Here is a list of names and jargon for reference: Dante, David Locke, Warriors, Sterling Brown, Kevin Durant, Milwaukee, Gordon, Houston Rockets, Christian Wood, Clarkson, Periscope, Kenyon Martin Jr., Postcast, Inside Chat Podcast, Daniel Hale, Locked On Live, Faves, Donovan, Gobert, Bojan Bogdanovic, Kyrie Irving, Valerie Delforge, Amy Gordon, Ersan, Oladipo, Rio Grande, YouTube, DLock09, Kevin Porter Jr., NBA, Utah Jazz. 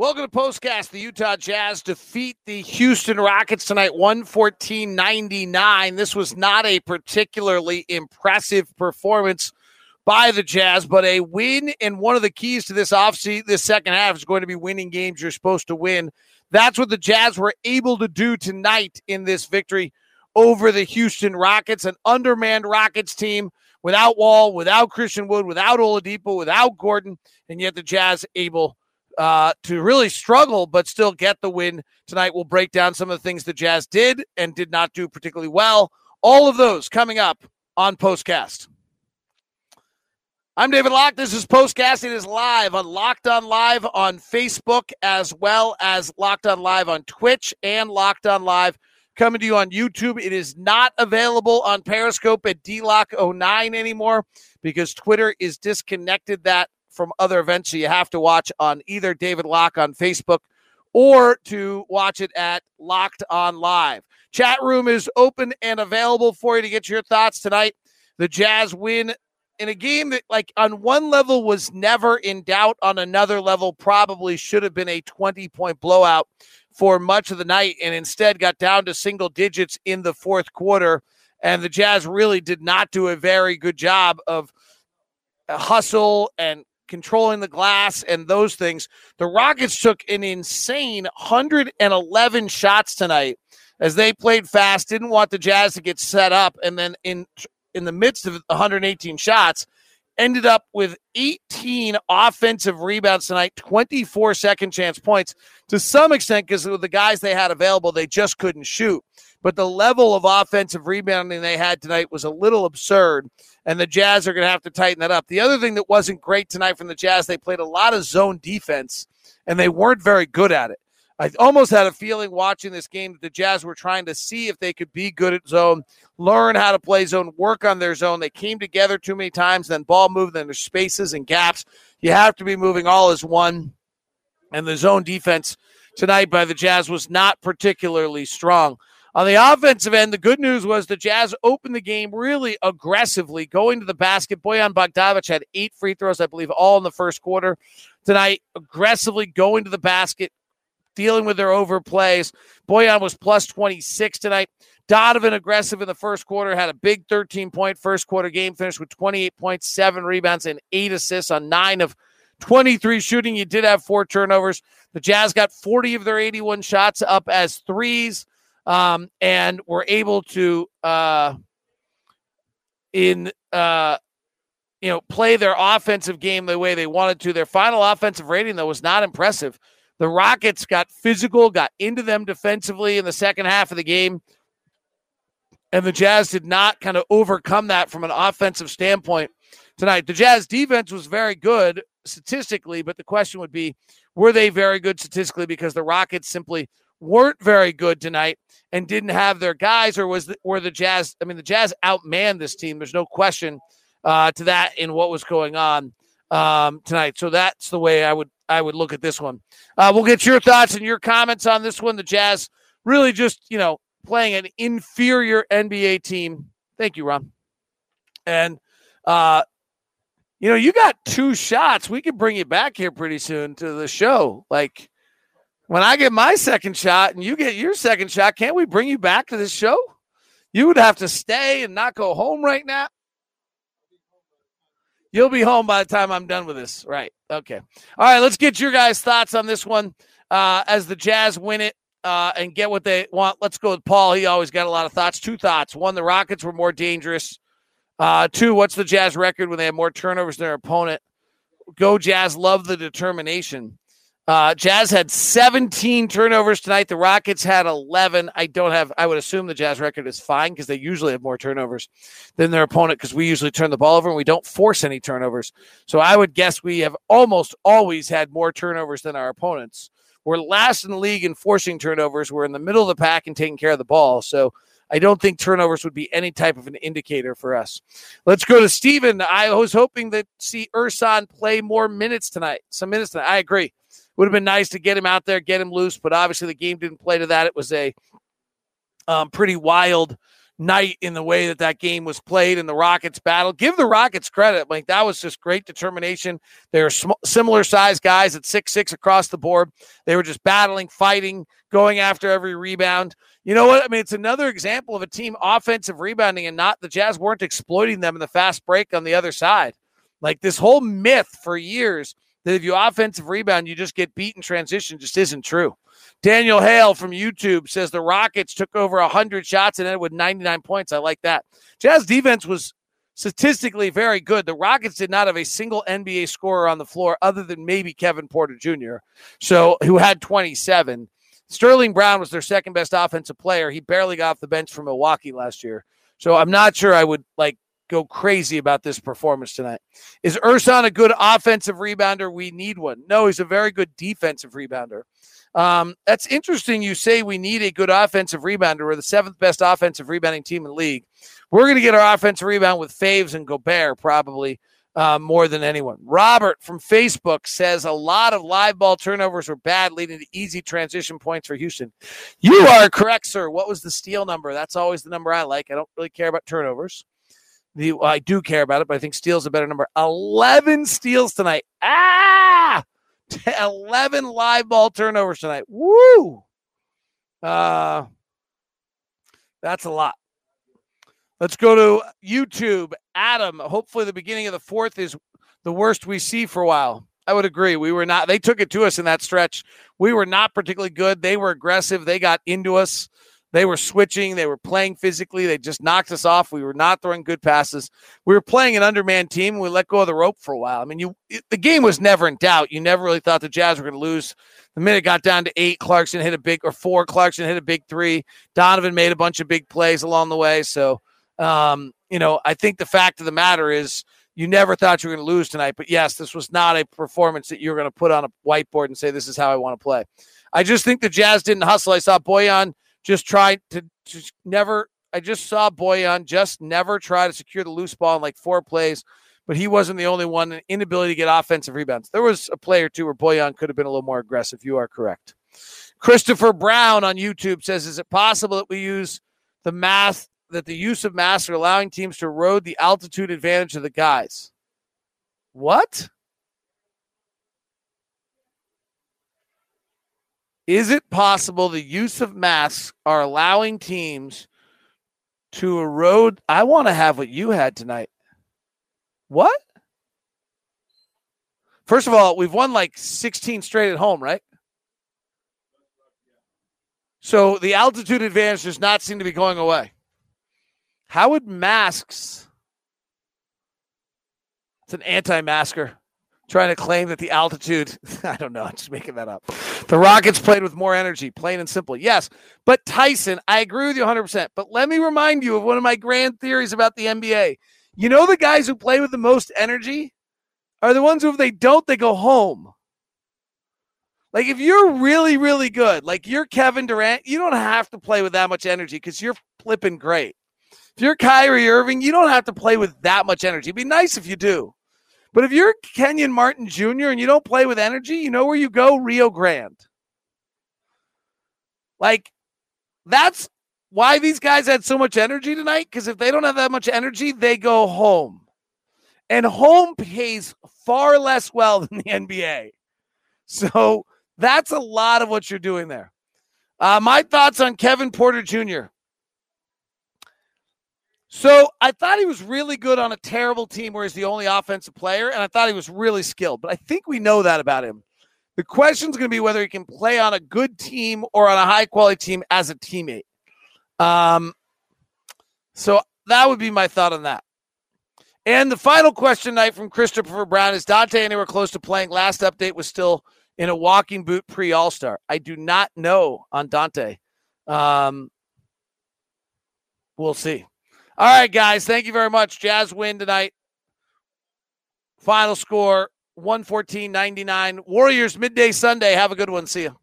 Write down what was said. Welcome to Postcast. The Utah Jazz defeat the Houston Rockets tonight, 114-99. This was not a particularly impressive performance by the Jazz, but a win, and one of the keys to this offseason, this second half, is going to be winning games you're supposed to win. That's what the Jazz were able to do tonight in this victory over the Houston Rockets, an undermanned Rockets team without Wall, without Christian Wood, without Oladipo, without Gordon, and yet the Jazz able to really struggle but still get the win tonight. We'll break down some of the things the Jazz did and did not do particularly well. All of those coming up on Postcast. I'm David Locke. This is Postcast. It is live on Locked On Live on Facebook, as well as Locked On Live on Twitch, and Locked On Live coming to you on YouTube. It is not available on Periscope at DLock09 anymore because Twitter is disconnected that from other events. So you have to watch on either David Locke on Facebook or to watch it at Locked On Live. Chat room is open and available for you to get your thoughts tonight. The Jazz win in a game that, like, on one level was never in doubt, on another level probably should have been a 20-point blowout for much of the night, and instead got down to single digits in the fourth quarter. And the Jazz really did not do a very good job of hustle and controlling the glass and those things. The Rockets took an insane 111 shots tonight as they played fast, didn't want the Jazz to get set up, and then in the midst of 118 shots, ended up with 18 offensive rebounds tonight, 24 second chance points to some extent because of the guys they had available. They just couldn't shoot. But the level of offensive rebounding they had tonight was a little absurd, and the Jazz are going to have to tighten that up. The other thing that wasn't great tonight from the Jazz, they played a lot of zone defense, and they weren't very good at it. I almost had a feeling watching this game that the Jazz were trying to see if they could be good at zone, learn how to play zone, work on their zone. They came together too many times, then ball moved, then there's spaces and gaps. You have to be moving all as one. And the zone defense tonight by the Jazz was not particularly strong. On the offensive end, the good news was the Jazz opened the game really aggressively, going to the basket. Bojan Bogdanovic had 8 free throws, I believe, all in the first quarter tonight, aggressively going to the basket, dealing with their overplays. Bojan was plus 26 tonight. Donovan aggressive in the first quarter, had a big 13-point first-quarter game, finished with 28 points, 7 rebounds, and 8 assists on 9 of 23 shooting. You did have 4 turnovers. The Jazz got 40 of their 81 shots up as threes, and were able to play their offensive game the way they wanted to. Their final offensive rating, though, was not impressive. The Rockets got physical, got into them defensively in the second half of the game, and the Jazz did not kind of overcome that from an offensive standpoint tonight. The Jazz defense was very good statistically, but the question would be, were they very good statistically because the Rockets simply weren't very good tonight and didn't have their guys, or were the Jazz? I mean, the Jazz outmanned this team. There's no question to that in what was going on tonight. So that's the way I would look at this one. We'll get your thoughts and your comments on this one. The Jazz really just, playing an inferior NBA team. Thank you, Ron. And, you got 2 shots. We could bring you back here pretty soon to the show. Like, when I get my second shot and you get your second shot, can't we bring you back to this show? You would have to stay and not go home right now. You'll be home by the time I'm done with this. Right. Okay. All right. Let's get your guys' thoughts on this one as the Jazz win it and get what they want. Let's go with Paul. He always got a lot of thoughts. 2 thoughts. 1, the Rockets were more dangerous. 2, what's the Jazz record when they have more turnovers than their opponent? Go Jazz. Love the determination. Jazz had 17 turnovers tonight. The Rockets had 11. I would assume the Jazz record is fine because they usually have more turnovers than their opponent because we usually turn the ball over and we don't force any turnovers. So I would guess we have almost always had more turnovers than our opponents. We're last in the league in forcing turnovers. We're in the middle of the pack in taking care of the ball. So I don't think turnovers would be any type of an indicator for us. Let's go to Steven. I was hoping to see Ersan play more minutes tonight. Some minutes tonight. I agree. Would have been nice to get him out there, get him loose, but obviously the game didn't play to that. It was a pretty wild night in the way that that game was played and the Rockets battled. Give the Rockets credit. Like, that was just great determination. They were similar-sized guys at 6'6" across the board. They were just battling, fighting, going after every rebound. You know what? I mean, it's another example of a team offensive rebounding and not the Jazz weren't exploiting them in the fast break on the other side. Like, this whole myth for years that if you offensive rebound, you just get beat in transition just isn't true. Daniel Hale from YouTube says the Rockets took over 100 shots and ended with 99 points. I like that. Jazz defense was statistically very good. The Rockets did not have a single NBA scorer on the floor other than maybe Kevin Porter Jr., who had 27. Sterling Brown was their second-best offensive player. He barely got off the bench from Milwaukee last year. So I'm not sure I would, go crazy about this performance tonight. Is Ersan a good offensive rebounder? We need one. No, he's a very good defensive rebounder. That's interesting. You say we need a good offensive rebounder. We're the seventh best offensive rebounding team in the league. We're going to get our offensive rebound with Faves and Gobert probably more than anyone. Robert from Facebook says a lot of live ball turnovers were bad, leading to easy transition points for Houston. You are correct, sir. What was the steal number? That's always the number I like. I don't really care about turnovers. I do care about it, but I think steals a better number. 11 steals tonight. 11 live ball turnovers tonight. Woo! That's a lot. Let's go to YouTube. Adam, hopefully the beginning of the fourth is the worst we see for a while. I would agree. We were not. They took it to us in that stretch. We were not particularly good. They were aggressive. They got into us. They were switching. They were playing physically. They just knocked us off. We were not throwing good passes. We were playing an undermanned team. We let go of the rope for a while. I mean, the game was never in doubt. You never really thought the Jazz were going to lose. The minute it got down to four, Clarkson hit a big three. Donovan made a bunch of big plays along the way. So, I think the fact of the matter is you never thought you were going to lose tonight. But, yes, this was not a performance that you were going to put on a whiteboard and say this is how I want to play. I just think the Jazz didn't hustle. I saw Bojan. Bojan just never try to secure the loose ball in like four plays, but he wasn't the only one. An inability to get offensive rebounds. There was a play or two where Bojan could have been a little more aggressive. You are correct. Christopher Brown on YouTube says, is it possible that the use of masks are allowing teams to erode the altitude advantage of the guys? What? Is it possible the use of masks are allowing teams to erode? I want to have what you had tonight. What? First of all, we've won like 16 straight at home, right? So the altitude advantage does not seem to be going away. How would masks? It's an anti-masker. Trying to claim that the altitude, I don't know, I'm just making that up. The Rockets played with more energy, plain and simple. Yes, but Tyson, I agree with you 100%. But let me remind you of one of my grand theories about the NBA. You know the guys who play with the most energy are the ones who, if they don't, they go home. Like, if you're really, really good, like you're Kevin Durant, you don't have to play with that much energy because you're flipping great. If you're Kyrie Irving, you don't have to play with that much energy. It'd be nice if you do. But if you're Kenyon Martin Jr. and you don't play with energy, you know where you go? Rio Grande. Like, that's why these guys had so much energy tonight, because if they don't have that much energy, they go home. And home pays far less well than the NBA. So that's a lot of what you're doing there. My thoughts on Kevin Porter Jr. So I thought he was really good on a terrible team where he's the only offensive player, and I thought he was really skilled. But I think we know that about him. The question's going to be whether he can play on a good team or on a high-quality team as a teammate. So that would be my thought on that. And the final question tonight from Christopher Brown is, Dante anywhere close to playing? Last update was still in a walking boot pre-All-Star. I do not know on Dante. We'll see. All right, guys, thank you very much. Jazz win tonight. Final score, 114-99. Warriors midday Sunday. Have a good one. See you.